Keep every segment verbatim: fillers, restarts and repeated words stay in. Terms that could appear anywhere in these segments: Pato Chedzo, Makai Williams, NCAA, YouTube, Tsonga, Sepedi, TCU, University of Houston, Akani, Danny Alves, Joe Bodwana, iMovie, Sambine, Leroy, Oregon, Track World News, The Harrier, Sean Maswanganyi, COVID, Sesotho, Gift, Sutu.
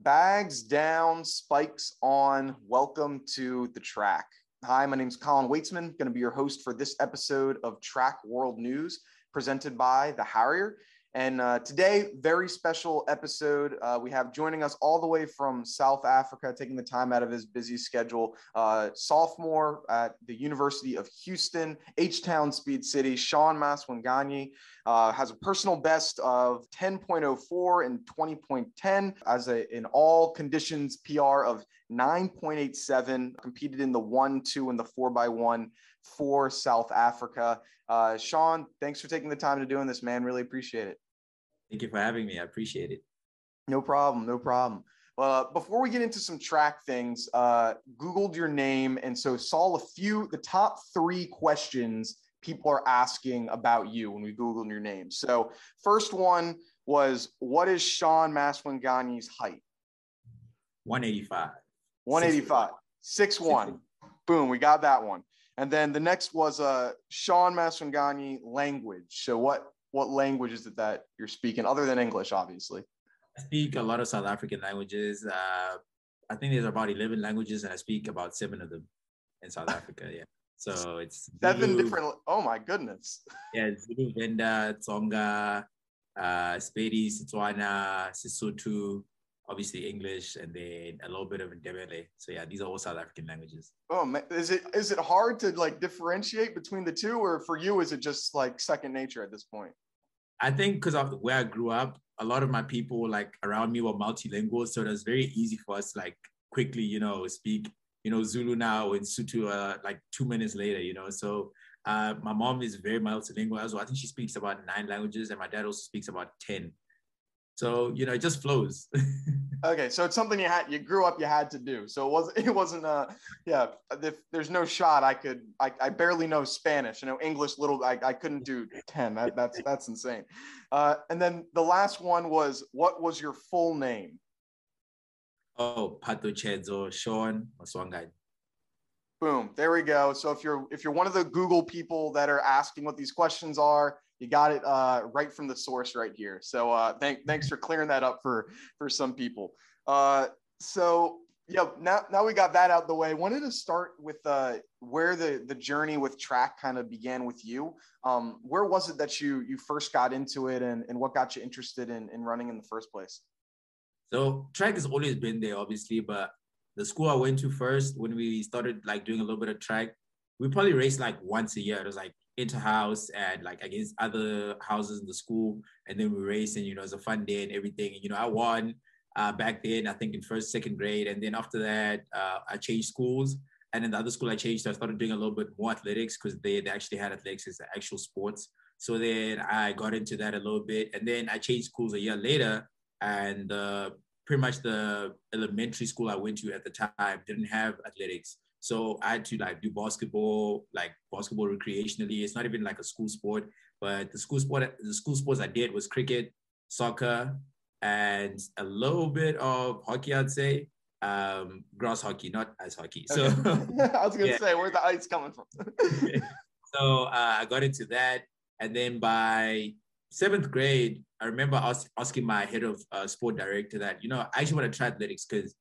Bags down, spikes on. Welcome to The Track. Hi, my name is Colin Waitsman, going to be your host for this episode of Track World News, presented by The Harrier. And uh, today, very special episode. Uh, we have joining us all the way from South Africa, taking the time out of his busy schedule, uh, sophomore at the University of Houston, H Town Speed City, Sean Maswanganyi, uh, has a personal best of ten point oh four and twenty point ten as a, an all conditions P R of nine point eight seven, competed in the one, two, and the four by one for South Africa. Uh, Sean, thanks for taking the time to doing this, man. Really appreciate it. Thank you for having me. I appreciate it. No problem. No problem. Uh, before we get into some track things, uh, Googled your name. And so saw a few, the top three questions people are asking about you when we Googled your name. So first one was, what is Sean Maswanganyi's height? one eighty-five. one eighty-five. six one. Boom. We got that one. And then the next was uh, Sean Maswanganyi language. So what what language is it that you're speaking, other than English, obviously? I speak a lot of South African languages. Uh, I think there's about eleven languages, and I speak about seven of them in South Africa, yeah. So it's Seven Zulu, different, oh my goodness. Yeah, Zulu, Venda, Tsonga, uh, Sepedi, Setswana, Sesotho, obviously English, and then a little bit of Ndebele. So yeah, these are all South African languages. Oh man, is it is it hard to like differentiate between the two, or for you is it just like second nature at this point? I think because of where I grew up, a lot of my people like around me were multilingual, so it was very easy for us like quickly, you know, speak, you know, Zulu now and Sutu uh, like two minutes later, you know. So uh, my mom is very multilingual as well. I think she speaks about nine languages, and my dad also speaks about ten. So, you know, it just flows. Okay. So it's something you had, you grew up, you had to do. So it wasn't, it wasn't, uh, yeah, if there's no shot I could, I, I barely know Spanish, you know, English little, I, I couldn't do ten. That, that's, that's insane. Uh, and then the last one was, what was your full name? Oh, Pato Chedzo, Sean Maswanganyi. Boom. There we go. So if you're, if you're one of the Google people that are asking what these questions are, you got it uh, right from the source right here. So uh, thank, thanks for clearing that up for, for some people. Uh, so yeah, now, now we got that out the way. Wanted to start with uh, where the, the journey with track kind of began with you. Um, where was it that you, you first got into it, and, and what got you interested in, in running in the first place? So track has always been there, obviously, but the school I went to first, when we started like doing a little bit of track, we probably raced like once a year. It was like inter-house and like against other houses in the school, and then we raced, and you know, it was a fun day and everything. And you know, I won uh, back then, I think in first, second grade, and then after that, uh, I changed schools, and then the other school I changed, so I started doing a little bit more athletics because they, they actually had athletics as actual sports. So then I got into that a little bit, and then I changed schools a year later, and uh, pretty much the elementary school I went to at the time didn't have athletics. So I had to like do basketball, like basketball recreationally. It's not even like a school sport, but the school sport, the school sports I did was cricket, soccer, and a little bit of hockey, I'd say. Um, grass hockey, not ice hockey. So okay. I was gonna yeah. say, where's the ice coming from? So uh, I got into that. And then by seventh grade, I remember ask, asking my head of uh, sport director that, you know, I actually want to try athletics because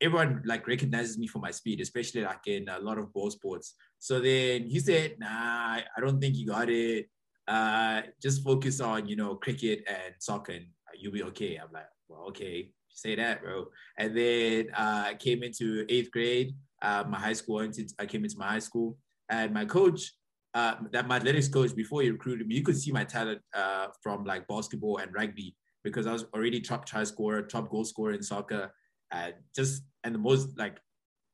everyone like recognizes me for my speed, especially like in a lot of ball sports. So then he said, nah, I don't think you got it. Uh, just focus on, you know, cricket and soccer and you'll be okay. I'm like, well, okay, say that, bro. And then uh, I came into eighth grade, uh, my high school, I came into my high school, and my coach, uh, that my athletics coach, before he recruited me, you could see my talent uh, from like basketball and rugby, because I was already top try scorer, top goal scorer in soccer. Uh, just and the most like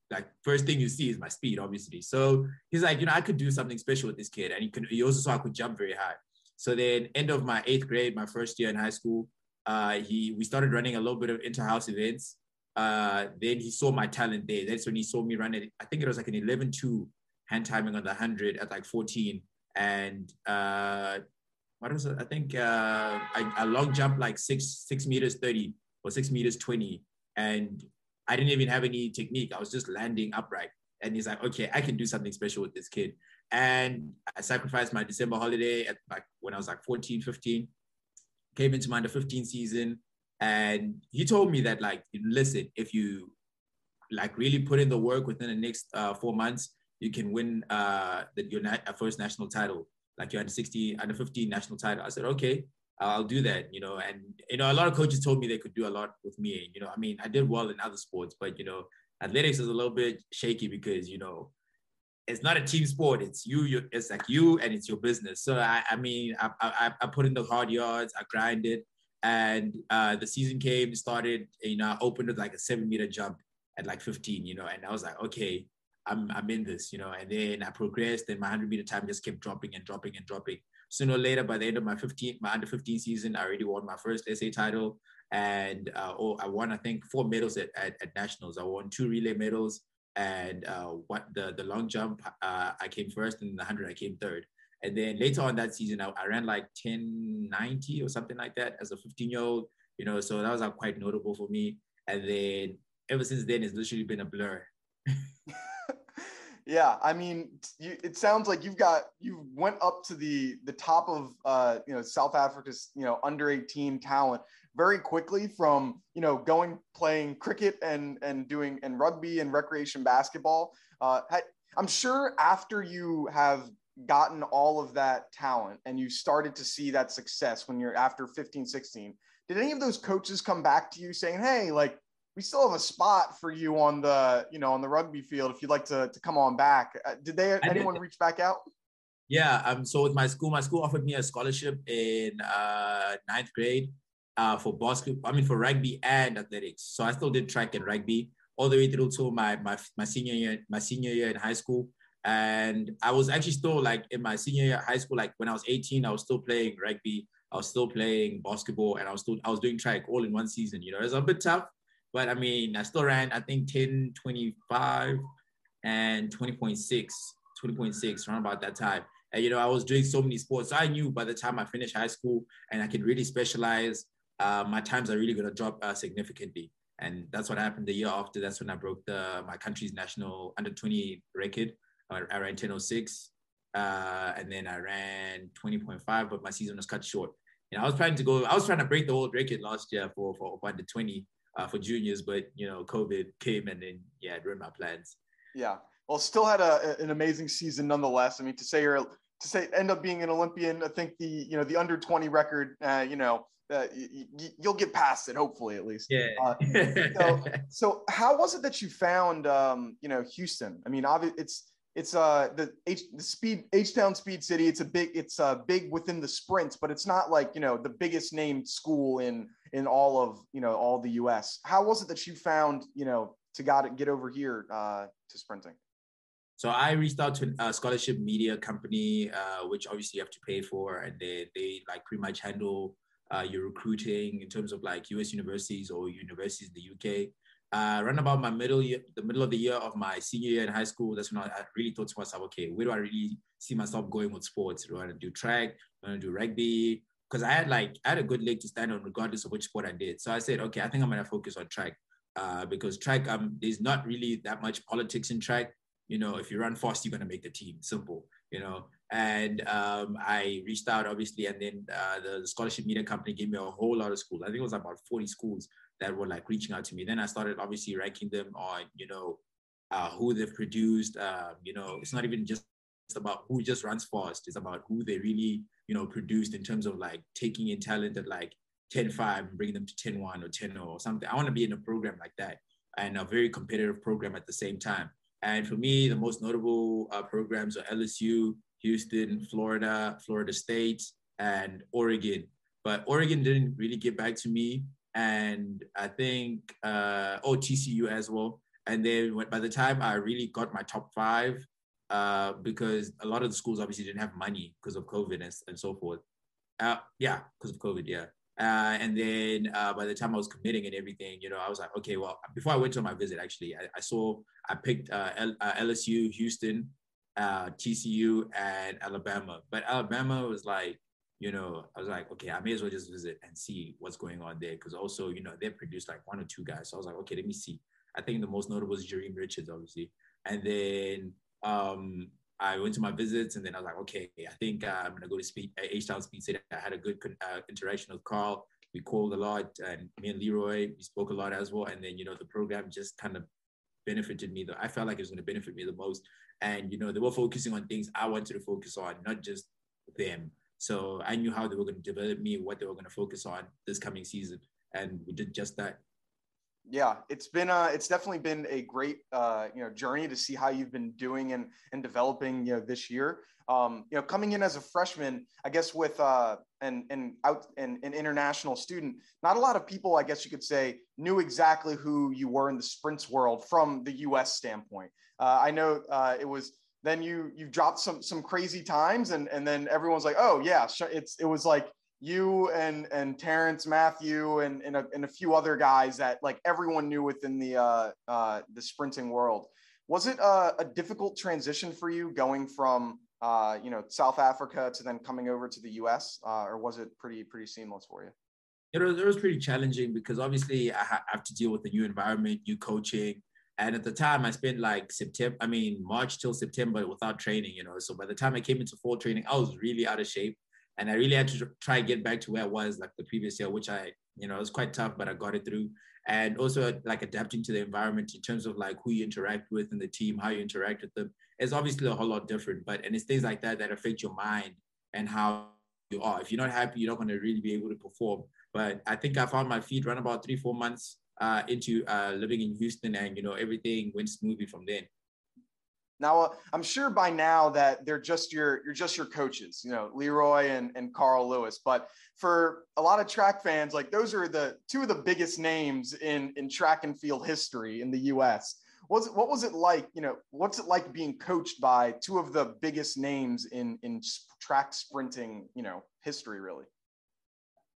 like first thing you see is my speed, obviously. So he's like, you know, I could do something special with this kid, and he could. He also saw I could jump very high. So then, end of my eighth grade, my first year in high school, uh, he we started running a little bit of inter-house events. Uh, then he saw my talent there. That's when he saw me run it. I think it was like an eleven two hand timing on the hundred at like fourteen, and uh, what was it? I think uh, I, I long jumped like six six meters thirty or six meters twenty. And I didn't even have any technique. I was just landing upright. And he's like, okay, I can do something special with this kid. And I sacrificed my December holiday at like when I was like fourteen, fifteen, came into my under fifteen season. And he told me that, like, listen, if you like really put in the work within the next uh, four months, you can win uh, the, your na- first national title, like your under sixteen, under fifteen national title. I said, okay, I'll do that, you know. And, you know, a lot of coaches told me they could do a lot with me. You know, I mean, I did well in other sports, but, you know, athletics is a little bit shaky because, you know, it's not a team sport. It's you, you it's like you and it's your business. So, I, I mean, I, I, I put in the hard yards, I grinded, and uh, the season came, started, you know, I opened with like a seven meter jump at like fifteen, you know, and I was like, okay, I'm I'm in this, you know, and then I progressed and my one hundred meter time just kept dropping and dropping and dropping. Sooner or later, by the end of my fifteen, my under fifteen season, I already won my first S A title. And uh, oh, I won, I think, four medals at, at, at nationals. I won two relay medals, and uh, what the, the long jump, uh, I came first, and in the one hundred, I came third. And then later on that season, I, I ran like ten ninety or something like that as a fifteen-year-old, you know, so that was like quite notable for me. And then ever since then, it's literally been a blur. Yeah, I mean, you, it sounds like you've got you went up to the the top of uh, you know, South Africa's, you know, under eighteen talent very quickly from, you know, going playing cricket and and doing and rugby and recreation basketball. Uh, I'm sure after you have gotten all of that talent and you started to see that success when you're after fifteen, sixteen, did any of those coaches come back to you saying, hey, like, we still have a spot for you on the, you know, on the rugby field if you'd like to, to come on back? Did they, anyone did. reach back out? Yeah. Um. So with my school, my school offered me a scholarship in uh, ninth grade uh, for basketball. I mean, for rugby and athletics. So I still did track and rugby all the way through to my my my senior year, my senior year in high school. And I was actually still like in my senior year of high school, like when I was eighteen, I was still playing rugby, I was still playing basketball, and I was still I was doing track all in one season. You know, it was a bit tough. But I mean, I still ran, I think, ten twenty-five and twenty point six, twenty point six, around about that time. And, you know, I was doing so many sports. I knew by the time I finished high school and I could really specialize, uh, my times are really going to drop uh, significantly. And that's what happened the year after. That's when I broke the my country's national under twenty record. I, I ran ten oh six, uh, and then I ran twenty point five, but my season was cut short. And I was trying to go, I was trying to break the world record last year for, for, for under twenty. Uh, for juniors, but, you know, COVID came and then, yeah, it ruined my plans. Yeah. Well, still had a, an amazing season nonetheless. I mean, to say you're, to say end up being an Olympian, I think the, you know, the under twenty record, uh, you know, uh, y- y- you'll get past it, hopefully, at least. Yeah. Uh, so, so how was it that you found, um, you know, Houston? I mean, obviously it's, it's uh, the H the speed H Town Speed City. It's a big, it's uh, big within the sprints, but it's not like, you know, the biggest named school in, in all of, you know, all the U S. How was it that you found, you know, to got it, get over here uh, to sprinting? So I reached out to a scholarship media company, uh, which obviously you have to pay for. And they, they like pretty much handle uh, your recruiting in terms of like U S universities or universities in the U K. Uh, around about my middle year, the middle of the year of my senior year in high school, that's when I, I really thought to myself, okay, where do I really see myself going with sports? Do I want to do track? Do I want to do rugby? Because I had like, I had a good leg to stand on regardless of which sport I did. So I said, okay, I think I'm going to focus on track uh, because track, um, there's not really that much politics in track. You know, if you run fast, you're going to make the team, simple, you know. And um, I reached out, obviously, and then uh, the, the scholarship media company gave me a whole lot of schools. I think it was about forty schools that were like reaching out to me. Then I started obviously ranking them on, you know, uh, who they've produced. Um, you know, it's not even just about who just runs fast. It's about who they really, you know, produced in terms of like taking in talent at like ten five and bringing them to ten one or ten oh or something. I want to be in a program like that and a very competitive program at the same time. And for me, the most notable uh, programs are L S U, Houston, Florida, Florida State, and Oregon. But Oregon didn't really get back to me. And I think, uh, oh, T C U as well. And then by the time I really got my top five, uh, because a lot of the schools obviously didn't have money because of COVID and, and so forth. Uh, yeah, because of COVID, yeah. Uh, and then uh, by the time I was committing and everything, you know, I was like, okay, well, before I went on my visit, actually, I, I saw, I picked uh, L- uh, L S U, Houston, uh, T C U, and Alabama. But Alabama was like, you know, I was like, okay, I may as well just visit and see what's going on there. Because also, you know, they produced like one or two guys. So I was like, okay, let me see. I think the most notable is Jareem Richards, obviously. And then um, I went to my visits, and then I was like, okay, I think I'm going to go to speak at H Town Speed City. I had a good uh, interaction with Carl. We called a lot, and me and Leroy, we spoke a lot as well. And then, you know, the program just kind of benefited me. Though I felt like it was going to benefit me the most. And, you know, they were focusing on things I wanted to focus on, not just them. So I knew how they were going to develop me, what they were going to focus on this coming season. And we did just that. Yeah, it's been uh it's definitely been a great uh you know journey to see how you've been doing and and developing you know this year. Um, you know, coming in as a freshman, I guess with uh and and out and an international student, not a lot of people, I guess you could say, knew exactly who you were in the sprints world from the U S standpoint. Uh, I know uh, it was then you you dropped some some crazy times, and and then everyone's like, oh yeah, it's it was like you and and Terrence, Matthew, and and a, and a few other guys that like everyone knew within the uh, uh, the sprinting world. Was it a, a difficult transition for you going from uh, you know South Africa to then coming over to the U S, uh, or was it pretty pretty seamless for you? It was, it was pretty challenging because obviously I have to deal with a new environment, new coaching, and at the time I spent like September, I mean March till September without training, you know. So by the time I came into fall training, I was really out of shape. And I really had to try and get back to where I was like the previous year, which I, you know, it was quite tough, but I got it through. And also like adapting to the environment in terms of like who you interact with in the team, how you interact with them is obviously a whole lot different. But, and it's things like that that affect your mind and how you are. If you're not happy, you're not going to really be able to perform. But I think I found my feet around about three, four months uh, into uh, living in Houston, and, you know, everything went smoothly from then. Now, uh, I'm sure by now that they're just your, you're just your coaches, you know, Leroy and, and Carl Lewis. But for a lot of track fans, like those are the two of the biggest names in, in track and field history in the U S. Was it, what was it like, you know, what's it like being coached by two of the biggest names in, in track sprinting, you know, history, really?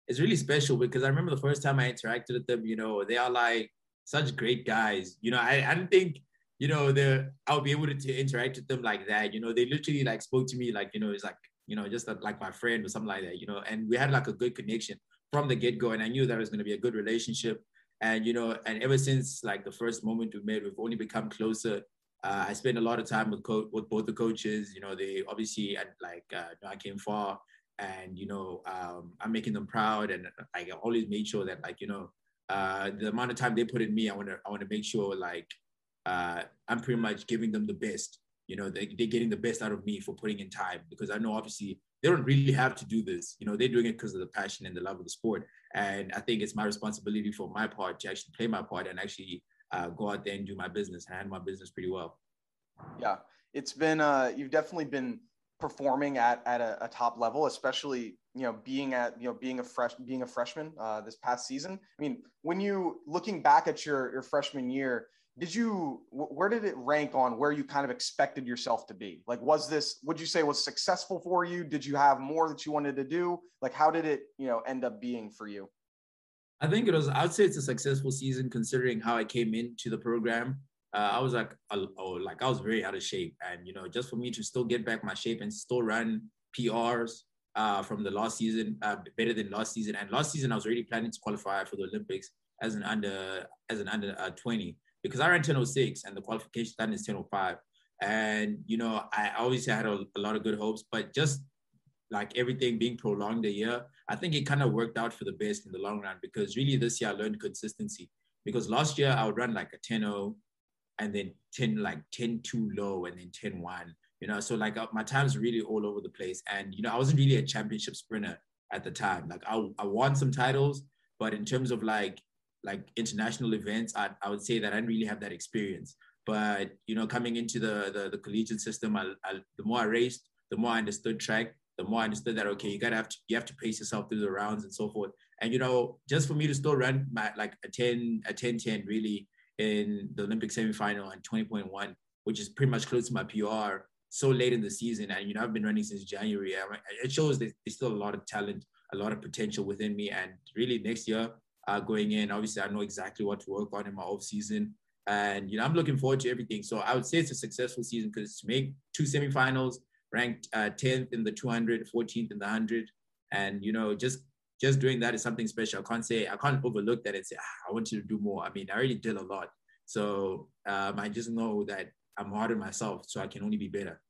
It's really special because I remember the first time I interacted with them, you know, they are like such great guys. You know, I, I didn't think, you know, they're, I'll be able to, to interact with them like that. You know, they literally like spoke to me like, you know, it's like, you know, just like my friend or something like that, you know, and we had like a good connection from the get-go. And I knew that it was going to be a good relationship. And, you know, and ever since like the first moment we met, we've only become closer. Uh, I spent a lot of time with, co- with both the coaches. You know, they obviously like, uh, I came far and, you know, um, I'm making them proud. And like, I always made sure that like, you know, uh, the amount of time they put in me, I want to, I want to make sure like, Uh, I'm pretty much giving them the best, you know, they, they're getting the best out of me for putting in time, because I know obviously they don't really have to do this, you know, they're doing it because of the passion and the love of the sport. And I think it's my responsibility for my part to actually play my part and actually uh, go out there and do my business and handle my business pretty well. Yeah, it's been, uh, you've definitely been performing at, at a, a top level, especially, you know, being at, you know, being a fresh, being a freshman uh, this past season. I mean, when you looking back at your, your freshman year, did you, where did it rank on where you kind of expected yourself to be? Like, was this, would you say was successful for you? Did you have more that you wanted to do? Like, how did it, you know, end up being for you? I think it was, I'd say it's a successful season considering how I came into the program. Uh, I was like, oh, like I was very out of shape. And, you know, just for me to still get back my shape and still run P Rs uh, from the last season, uh, better than last season. And last season, I was already planning to qualify for the Olympics as an under, as an under uh, twenty. Because I ran ten oh six and the qualification time is ten oh five. And, you know, I obviously had a, a lot of good hopes, but just like everything being prolonged a year, I think it kind of worked out for the best in the long run, because really this year I learned consistency. Because last year I would run like a ten oh and then ten, like ten two low and then ten one, you know, so like my times really all over the place. And, you know, I wasn't really a championship sprinter at the time. Like I, I won some titles, but in terms of like, like international events, I, I would say that I didn't really have that experience. But, you know, coming into the, the, the collegiate system, I, I, the more I raced, the more I understood track, the more I understood that, okay, you gotta have to, you have to pace yourself through the rounds and so forth. And, you know, just for me to still run my, like a ten, a ten ten really in the Olympic semifinal and twenty point one, which is pretty much close to my P R so late in the season. And, you know, I've been running since January. It shows that there's still a lot of talent, a lot of potential within me. And really next year, Uh, going in, obviously I know exactly what to work on in my off season, and you know I'm looking forward to everything. So I would say it's a successful season because to make two semifinals, ranked uh, tenth in the two hundred, fourteenth in the one hundred, and you know just just doing that is something special. I can't say I can't overlook that and say ah, I want you to do more. I mean I already did a lot, so um, I just know that I'm hard on myself, so I can only be better.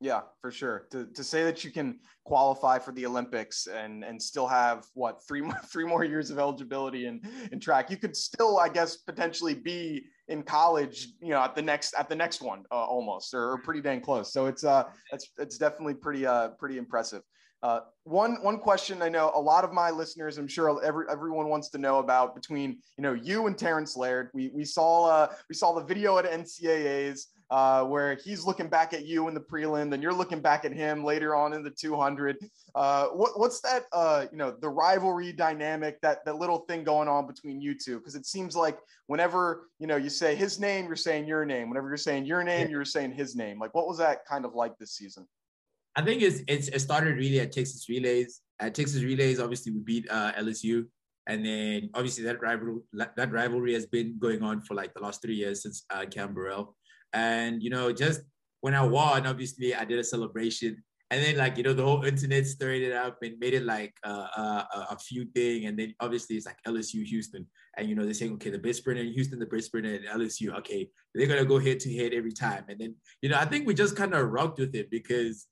Yeah, for sure. To to say that you can qualify for the Olympics and and still have what three more, three more years of eligibility in in track, you could still, I guess, potentially be in college, you know, at the next at the next one uh, almost, or, or pretty dang close. So it's uh that's it's definitely pretty uh pretty impressive. Uh, one one question I know a lot of my listeners, I'm sure every everyone wants to know about between you know you and Terrence Laird. We we saw uh, we saw the video at N C A As. Uh, where he's looking back at you in the prelim, then you're looking back at him later on in the two hundred. Uh, what, what's that, uh, you know, the rivalry dynamic, that that little thing going on between you two? Because it seems like whenever, you know, you say his name, you're saying your name. Whenever you're saying your name, you're saying his name. Like, what was that kind of like this season? I think it's, it's it started really at Texas Relays. At Texas Relays, obviously, we beat uh, L S U. And then, obviously, that rivalry, that rivalry has been going on for, like, the last three years since uh, Cam Burrell. And, you know, just when I won, obviously, I did a celebration. And then, like, you know, the whole internet stirred it up and made it, like, uh, uh, a feud thing. And then, obviously, it's, like, L S U, Houston. And, you know, they're saying, okay, the best sprinter in Houston, the best sprinter in L S U. Okay, they're going to go head-to-head every time. And then, you know, I think we just kind of rocked with it because,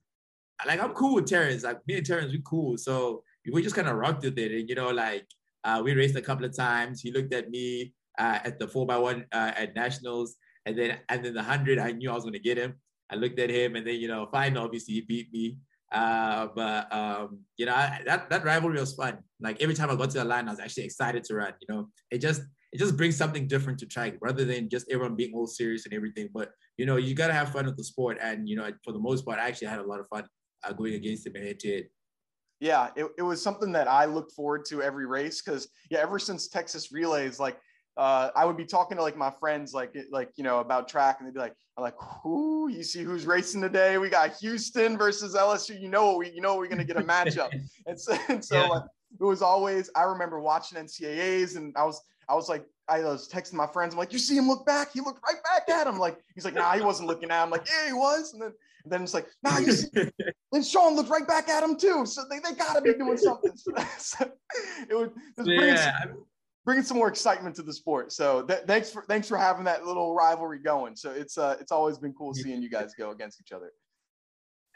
like, I'm cool with Terrence. Like, me and Terrence, we're cool. So we just kind of rocked with it. And, you know, like, uh, we raced a couple of times. He looked at me uh, at the four by one uh, at Nationals. And then, and then the hundred, I knew I was going to get him. I looked at him, and then, you know, fine, obviously he beat me. Uh, but, um, you know, I, that, that rivalry was fun. Like, every time I got to the line, I was actually excited to run, you know. It just, it just brings something different to track, rather than just everyone being all serious and everything. But, you know, you got to have fun with the sport. And, you know, for the most part, I actually had a lot of fun uh, going against him head to head. Yeah, it, it was something that I looked forward to every race. Cause yeah, ever since Texas Relays, like, Uh, I would be talking to like my friends, like, like, you know, about track, and they'd be like, I'm like, whoo, you see who's racing today. We got Houston versus L S U. You know, we, you know, we're going to get a matchup. and so, and so yeah. Like, it was always, I remember watching N C A As, and I was, I was like, I was texting my friends. I'm like, you see him look back. He looked right back at him. Like, he's like, nah, he wasn't looking at him. I'm like, yeah, he was. And then, and then it's like, nah, you see, and Sean looked right back at him too. So they, they gotta be doing something. So it was, it was yeah. bringing some more excitement to the sport. So th- thanks for thanks for having that little rivalry going. So it's uh it's always been cool seeing you guys go against each other.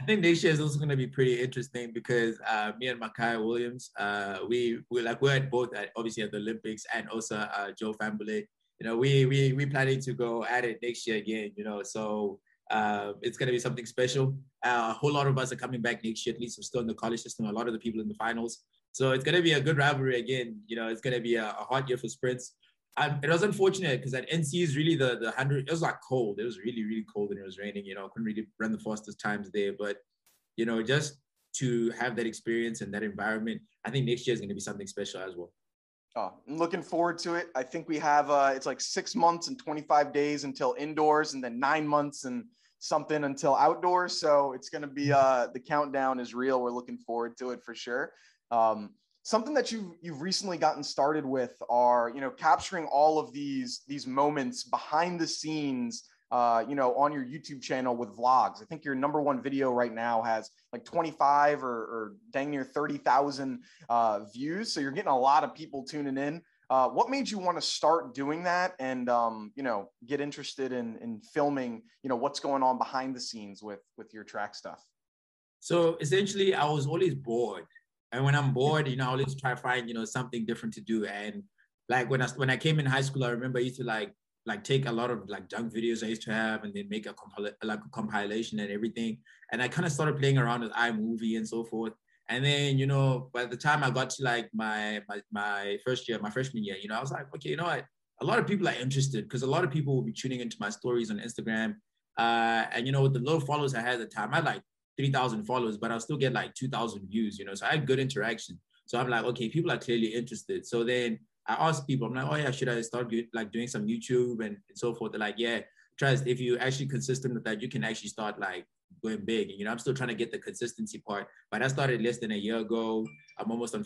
I think next year is also going to be pretty interesting because uh, me and Makai Williams, uh, we we like we're at both at, obviously at the Olympics, and also uh, Joe Fambule. You know, we we we planning to go at it next year again. You know, so uh, it's going to be something special. Uh, a whole lot of us are coming back next year. At least we're still in the college system. A lot of the people in the finals. So it's going to be a good rivalry again. You know, it's going to be a, a hot year for sprints. Um, it was unfortunate because at N C is really the, the hundred, it was like cold. It was really, really cold, and it was raining. You know, I couldn't really run the fastest times there. But, you know, just to have that experience and that environment, I think next year is going to be something special as well. Oh, I'm looking forward to it. I think we have, uh, it's like six months and twenty-five days until indoors, and then nine months and something until outdoors. So it's going to be, uh, the countdown is real. We're looking forward to it for sure. Um, something that you've, you've recently gotten started with are, you know, capturing all of these, these moments behind the scenes, uh, you know, on your YouTube channel with vlogs. I think your number one video right now has like twenty-five or, or dang near thirty thousand, uh, views. So you're getting a lot of people tuning in. Uh, what made you want to start doing that and, um, you know, get interested in, in filming, you know, what's going on behind the scenes with, with your track stuff? So essentially I was always bored. And when I'm bored, you know, I always try to find, you know, something different to do. And like when I when I came in high school, I remember I used to like like take a lot of like junk videos I used to have, and then make a compil- like a compilation and everything. And I kind of started playing around with iMovie and so forth. And then, you know, by the time I got to like my my, my first year, my freshman year, you know, I was like, okay, you know what? A lot of people are interested because a lot of people will be tuning into my stories on Instagram. Uh, and you know, with the low followers I had at the time, I like three thousand followers, but I'll still get like two thousand views, you know, so I had good interaction. So I'm like, okay, people are clearly interested. So then I asked people, I'm like, oh yeah, should I start do, like doing some YouTube and, and so forth? They're like, yeah, trust, if you're actually consistent with that, you can actually start like going big. And, you know, I'm still trying to get the consistency part, but I started less than a year ago. I'm almost on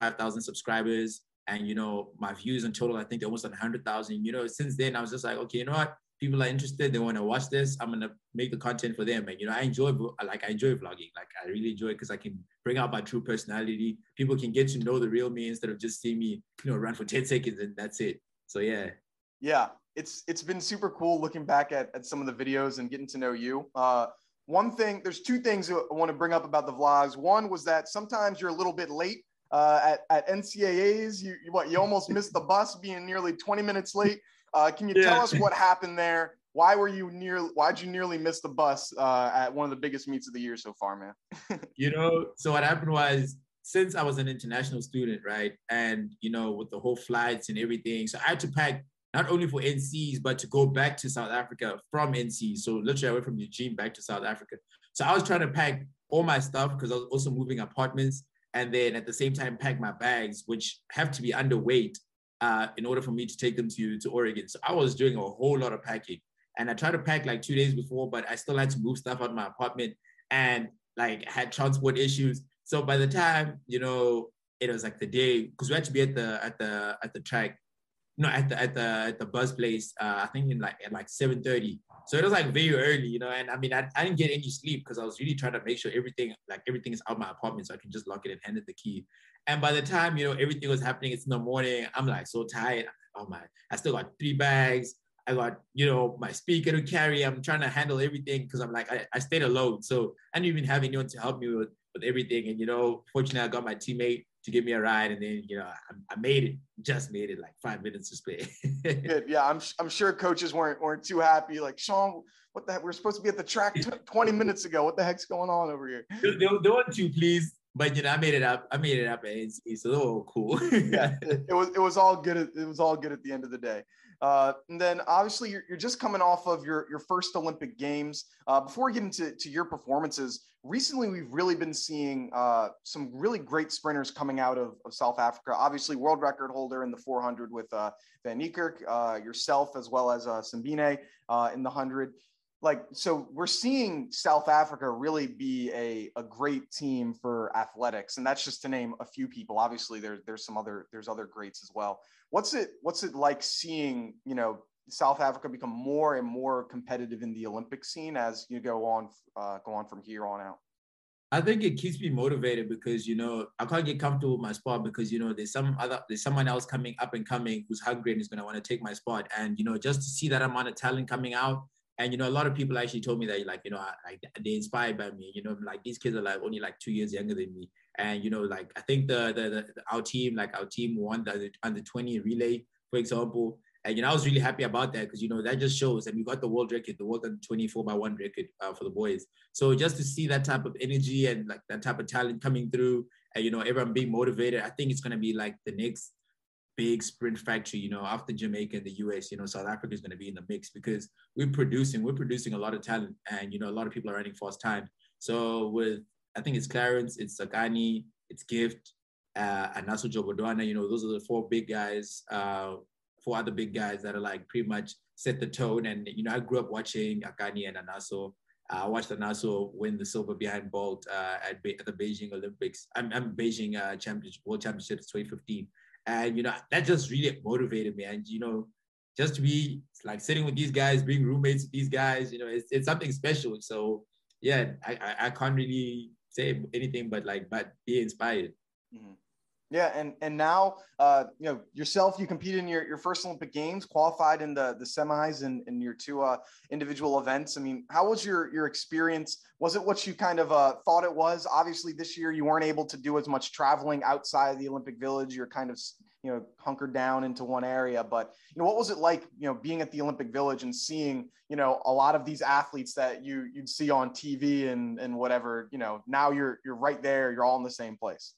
five thousand subscribers, and, you know, my views in total, I think they're almost on one hundred thousand, you know. Since then I was just like, okay, you know what? People are interested. They want to watch this. I'm going to make the content for them. And, you know, I enjoy, like, I enjoy vlogging. Like, I really enjoy it because I can bring out my true personality. People can get to know the real me instead of just seeing me, you know, run for ten seconds and that's it. So, yeah. Yeah. it's it's been super cool looking back at, at some of the videos and getting to know you. Uh, one thing, there's two things I want to bring up about the vlogs. One was that sometimes you're a little bit late uh, at, at N C A As. You, you what? You almost missed the bus, being nearly twenty minutes late. Uh, can you yeah. tell us what happened there? Why were you near? Why'd you nearly miss the bus uh, at one of the biggest meets of the year so far, man? You know, so what happened was, since I was an international student, right, and you know, with the whole flights and everything, so I had to pack not only for N Cs, but to go back to South Africa from N C. So literally, I went from Eugene back to South Africa. So I was trying to pack all my stuff because I was also moving apartments, and then at the same time pack my bags, which have to be underweight uh, in order for me to take them to to Oregon. So I was doing a whole lot of packing, and I tried to pack like two days before, but I still had to move stuff out of my apartment, and like had transport issues. So by the time, you know, it was like the day, because we had to be at the at the at the track, no, at the at the at the bus place. Uh, I think in like at like seven thirty. So it was like very early, you know. And I mean, I, I didn't get any sleep because I was really trying to make sure everything, like everything, is out of my apartment, so I can just lock it and hand it the key. And by the time, you know, everything was happening, it's in the morning. I'm like so tired. Oh my! I still got three bags. I got, you know, my speaker to carry. I'm trying to handle everything because I'm like, I, I stayed alone. So I didn't even have anyone to help me with, with everything. And, you know, fortunately, I got my teammate to give me a ride. And then, you know, I, I made it, just made it like five minutes to spare. Good. Yeah, I'm I'm sure coaches weren't weren't too happy. Like, Sean, what the heck? We're supposed to be at the track twenty minutes ago. What the heck's going on over here? They, they, they want to, please. But, you know, I made it up. I made it up. And it's, it's a little cool. Yeah, it, it was it was all good. It was all good at the end of the day. Uh, and then obviously you're, you're just coming off of your, your first Olympic Games. Uh, before we get into to your performances, recently we've really been seeing uh, some really great sprinters coming out of, of South Africa. Obviously, world record holder in the four hundred with uh, Van Niekerk, uh, yourself, as well as uh, Sambine uh, in the one hundred. Like, so we're seeing South Africa really be a, a great team for athletics. And that's just to name a few people. Obviously there, there's some other, there's other greats as well. What's it, what's it like seeing, you know, South Africa become more and more competitive in the Olympic scene as you go on, uh, go on from here on out? I think it keeps me motivated because, you know, I can't get comfortable with my spot because, you know, there's some other, there's someone else coming up and coming who's hungry and is going to want to take my spot. And, you know, just to see that amount of talent coming out. And, you know, a lot of people actually told me that, like, you know, I, like they're inspired by me, you know, like these kids are like only like two years younger than me. And, you know, like, I think the, the, the our team, like our team won the under twenty relay, for example. And, you know, I was really happy about that because, you know, that just shows that we got the world record, the world under twenty-four by one record uh, for the boys. So just to see that type of energy and like that type of talent coming through and, you know, everyone being motivated, I think it's going to be like the next big sprint factory, you know, after Jamaica and the U S, you know, South Africa is going to be in the mix because we're producing, we're producing a lot of talent and, you know, a lot of people are running fast time. So with, I think it's Clarence, it's Akani, it's Gift, uh, and also Joe Bodwana, you know, those are the four big guys, uh, four other big guys that are like pretty much set the tone. And, you know, I grew up watching Akani and Anaso. I watched Anaso win the silver behind Bolt uh, at, Be- at the Beijing Olympics. I'm, I'm Beijing uh, Champions- World Championships twenty fifteen. And, you know, that just really motivated me. And, you know, just to be like sitting with these guys, being roommates with these guys, you know, it's, it's something special. So, yeah, I, I, I can't really say anything but like, but be inspired. Mm-hmm. Yeah. And, and now, uh, you know, yourself, you competed in your, your first Olympic Games, qualified in the, the semis and in, in your two uh, individual events. I mean, how was your, your experience? Was it what you kind of uh, thought it was? Obviously this year you weren't able to do as much traveling outside of the Olympic Village. You're kind of, you know, hunkered down into one area, but you know, what was it like, you know, being at the Olympic Village and seeing, you know, a lot of these athletes that you you'd see on T V and, and whatever, you know, now you're, you're right there, you're all in the same place.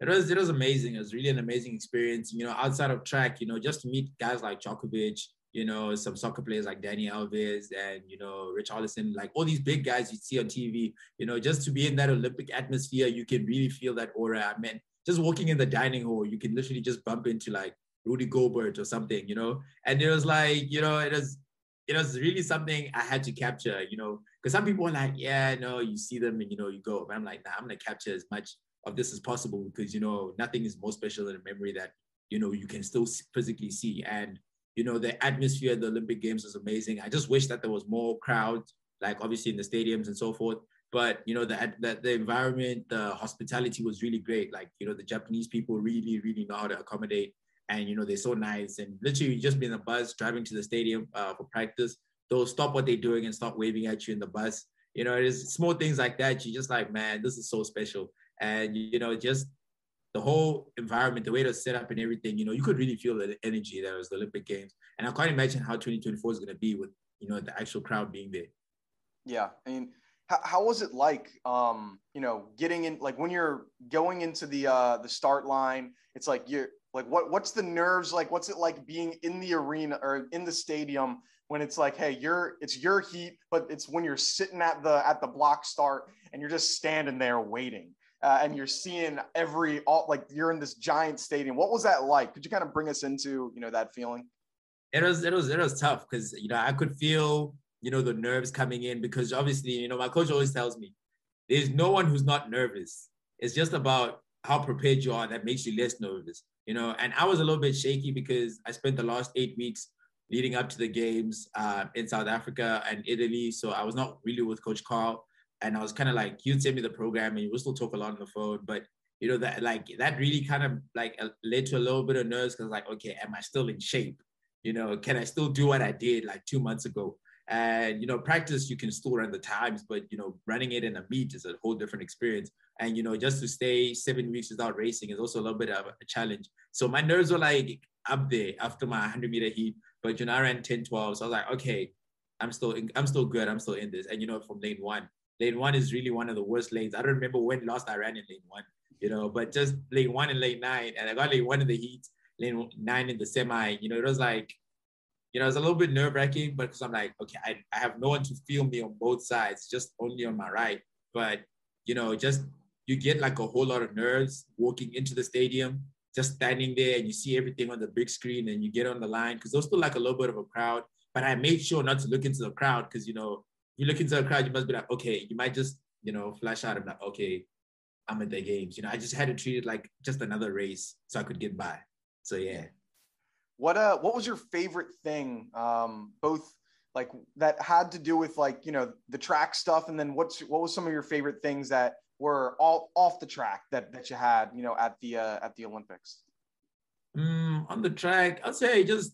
It was, it was amazing. It was really an amazing experience, you know, outside of track, you know, just to meet guys like Djokovic, you know, some soccer players like Danny Alves and, you know, Rich Allison, like all these big guys you see on T V, you know, just to be in that Olympic atmosphere, you can really feel that aura. I mean, just walking in the dining hall, you can literally just bump into like Rudy Gobert or something, you know? And it was like, you know, it was, it was really something I had to capture, you know, because some people are like, yeah, no, you see them and, you know, you go, but I'm like, nah, I'm going to capture as much of this as possible because, you know, nothing is more special than a memory that, you know, you can still physically see. And, you know, the atmosphere at the Olympic Games was amazing. I just wish that there was more crowd, like obviously in the stadiums and so forth. But, you know, the, the, the environment, the hospitality was really great. Like, you know, the Japanese people really, really know how to accommodate. and, you know, they're so nice. And literally, you just be in the bus driving to the stadium uh, for practice. They'll stop what they're doing and start waving at you in the bus. You know, it is small things like that. You're just like, man, this is so special. And, you know, just the whole environment, the way it was set up and everything, you know, you could really feel the energy that was the Olympic Games. And I can't imagine how twenty twenty-four is going to be with, you know, the actual crowd being there. Yeah. I mean, how, how was it like, um, you know, getting in, like when you're going into the, uh, the start line, it's like, you're like, what, what's the nerves? Like, what's it like being in the arena or in the stadium when it's like, hey, you're, it's your heat, but it's when you're sitting at the, at the block start and you're just standing there waiting uh, and you're seeing every, all, like you're in this giant stadium. What was that like? Could you kind of bring us into, you know, that feeling? It was, it was, it was tough because, you know, I could feel, you know, the nerves coming in because obviously, you know, my coach always tells me there's no one who's not nervous. It's just about how prepared you are that makes you less nervous, you know? And I was a little bit shaky because I spent the last eight weeks leading up to the games uh, in South Africa and Italy. So I was not really with Coach Carl. And I was kind of like, you'd send me the program and you would still talk a lot on the phone. But, you know, that like that really kind of like led to a little bit of nerves because like, okay, am I still in shape? You know, can I still do what I did like two months ago? And, you know, practice, you can still run the times, but, you know, running it in a meet is a whole different experience. And, you know, just to stay seven weeks without racing is also a little bit of a challenge. So my nerves were like up there after my one hundred meter heat, but, you know, I ran ten twelve. So I was like, okay, I'm still, in, I'm still good. I'm still in this. And, you know, from lane one, lane one is really one of the worst lanes. I don't remember when last I ran in lane one, you know, but just lane one and lane nine, and I got lane one in the heat, lane nine in the semi, you know, it was like, you know, it was a little bit nerve wracking, but because I'm like, okay, I, I have no one to feel me on both sides, just only on my right. But, you know, just you get like a whole lot of nerves walking into the stadium, just standing there and you see everything on the big screen and you get on the line because there's still like a little bit of a crowd. But I made sure not to look into the crowd because, you know, you look into the crowd, you must be like, okay, you might just, you know, flash out. I'm like, okay, I'm at the games. You know, I just had to treat it like just another race so I could get by. So, yeah. What uh, what was your favorite thing, um, both like that had to do with like, you know, the track stuff, and then what's what was some of your favorite things that were all off the track that that you had, you know, at the uh, at the Olympics? Mm, on the track, I'd say just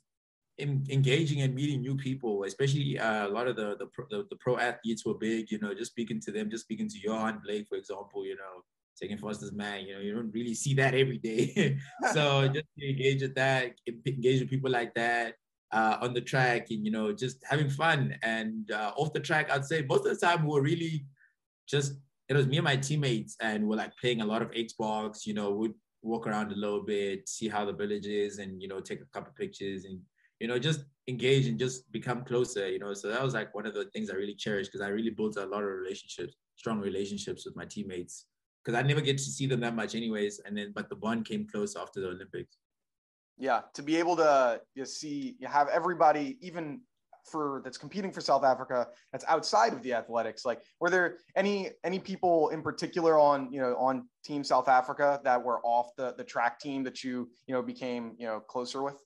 in, engaging and meeting new people, especially uh, a lot of the the pro, the the pro athletes were big, you know, just speaking to them, just speaking to Johan Blake, for example, you know. Taking Foster's man, you know, you don't really see that every day. So just to engage with that, engage with people like that uh, on the track and, you know, just having fun. And uh, off the track, I'd say most of the time we were really just, it was me and my teammates and we're like playing a lot of Xbox, you know, we'd walk around a little bit, see how the village is and, you know, take a couple pictures and, you know, just engage and just become closer, you know. So that was like one of the things I really cherished because I really built a lot of relationships, strong relationships with my teammates. Because I never get to see them that much anyways. And then, but the bond came close after the Olympics. Yeah, to be able to you see, you have everybody, even for that's competing for South Africa, that's outside of the athletics. Like, were there any any people in particular on, you know, on Team South Africa that were off the, the track team that you, you know, became, you know, closer with?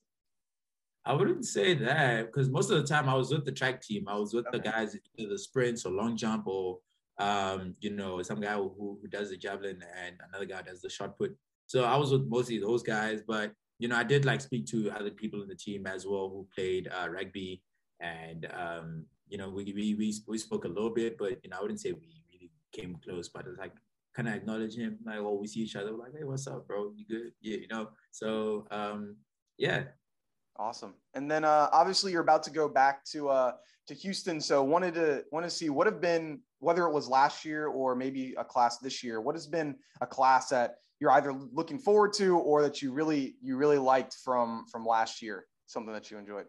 I wouldn't say that because most of the time I was with the track team. I was with okay. the guys in the sprints or long jump or, um you know, some guy who, who does the javelin and another guy does the shot put. So I was with mostly those guys, but you know, I did like speak to other people in the team as well who played uh, rugby and um you know, we, we we we spoke a little bit, but you know, I wouldn't say we really came close, but it's like kind of acknowledging him, like, oh, we see each other, we're like, hey, what's up, bro, you good? Yeah, you know. So um yeah. Awesome. And then uh, obviously you're about to go back to uh, to Houston. So wanted to want to see what have been, whether it was last year or maybe a class this year, what has been a class that you're either looking forward to or that you really you really liked from from last year, something that you enjoyed?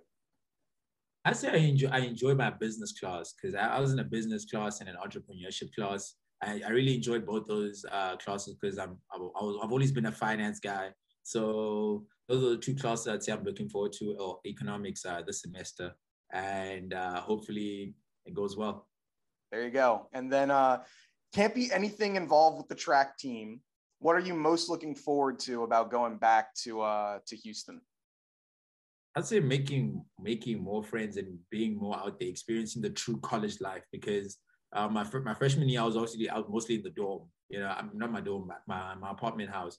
I say I enjoy I enjoy my business class because I, I was in a business class and an entrepreneurship class. I, I really enjoyed both those uh, classes because I'm I, I was, I've always been a finance guy. So those are the two classes I'd say I'm looking forward to, or economics uh, this semester. And uh, hopefully it goes well. There you go. And then uh, can't be anything involved with the track team. What are you most looking forward to about going back to uh, to Houston? I'd say making, making more friends and being more out there, experiencing the true college life. Because uh, my, my freshman year, I was obviously out mostly in the dorm. You know, I'm not my dorm, my, my apartment house.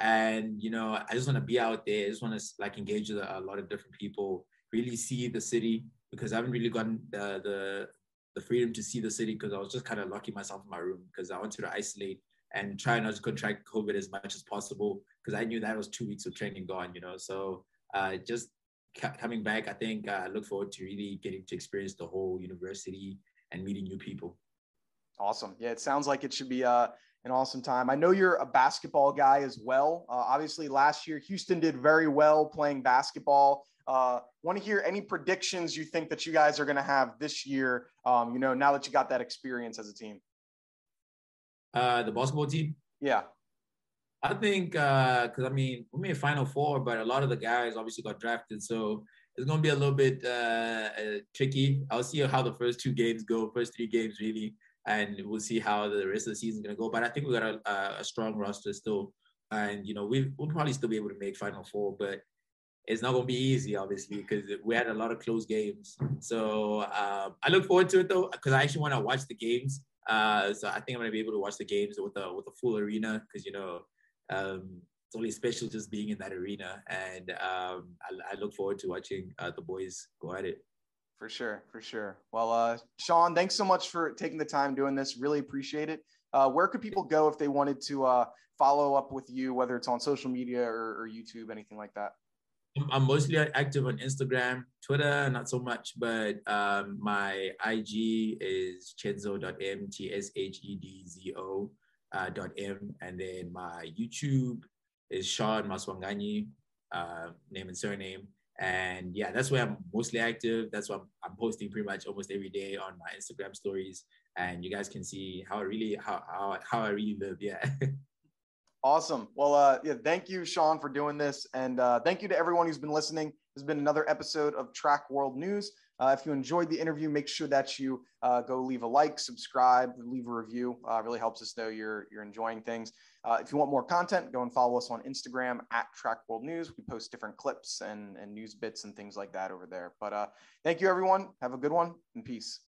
And, you know, I just want to be out there. I just want to like engage with a lot of different people, really see the city, because I haven't really gotten the, the, the freedom to see the city because I was just kind of locking myself in my room because I wanted to isolate and try not to contract COVID as much as possible because I knew that was two weeks of training gone, you know. So uh, just ca- coming back, I think I uh, look forward to really getting to experience the whole university and meeting new people. Awesome. Yeah, it sounds like it should be uh, an awesome time. I know you're a basketball guy as well. Uh, obviously, last year, Houston did very well playing basketball. Uh, want to hear any predictions you think that you guys are going to have this year, um, you know, now that you got that experience as a team? Uh, the basketball team? Yeah. I think, because, uh, I mean, we made Final Four, but a lot of the guys obviously got drafted. So it's going to be a little bit uh, tricky. I'll see how the first two games go, first three games, really. And we'll see how the rest of the season is going to go. But I think we've got a, a strong roster still. And, you know, we've, we'll probably still be able to make Final Four. But it's not going to be easy, obviously, because we had a lot of close games. So um, I look forward to it, though, because I actually want to watch the games. Uh, so I think I'm going to be able to watch the games with a, with a full arena because, you know, um, it's only special just being in that arena. And um, I, I look forward to watching uh, the boys go at it. For sure. For sure. Well, uh, Sean, thanks so much for taking the time doing this. Really appreciate it. Uh, where could people go if they wanted to uh, follow up with you, whether it's on social media or, or YouTube, anything like that? I'm mostly active on Instagram, Twitter, not so much, but um, my I G is chedzo dot m, T S H E D Z O uh, dot M. And then my YouTube is Sean Maswanganyi, uh, name and surname. And yeah, that's where I'm mostly active. That's why I'm, I'm posting pretty much almost every day on my Instagram stories. And you guys can see how I really, how, how, how I really live. Yeah. Awesome. Well, uh, yeah, thank you, Sean, for doing this. And uh, thank you to everyone who's been listening. This has been another episode of Track World News. Uh, if you enjoyed the interview, make sure that you uh, go leave a like, subscribe, leave a review. Uh, it really helps us know you're you're enjoying things. Uh, if you want more content, go and follow us on Instagram at Track World News. We post different clips and, and news bits and things like that over there. But uh, thank you, everyone. Have a good one and peace.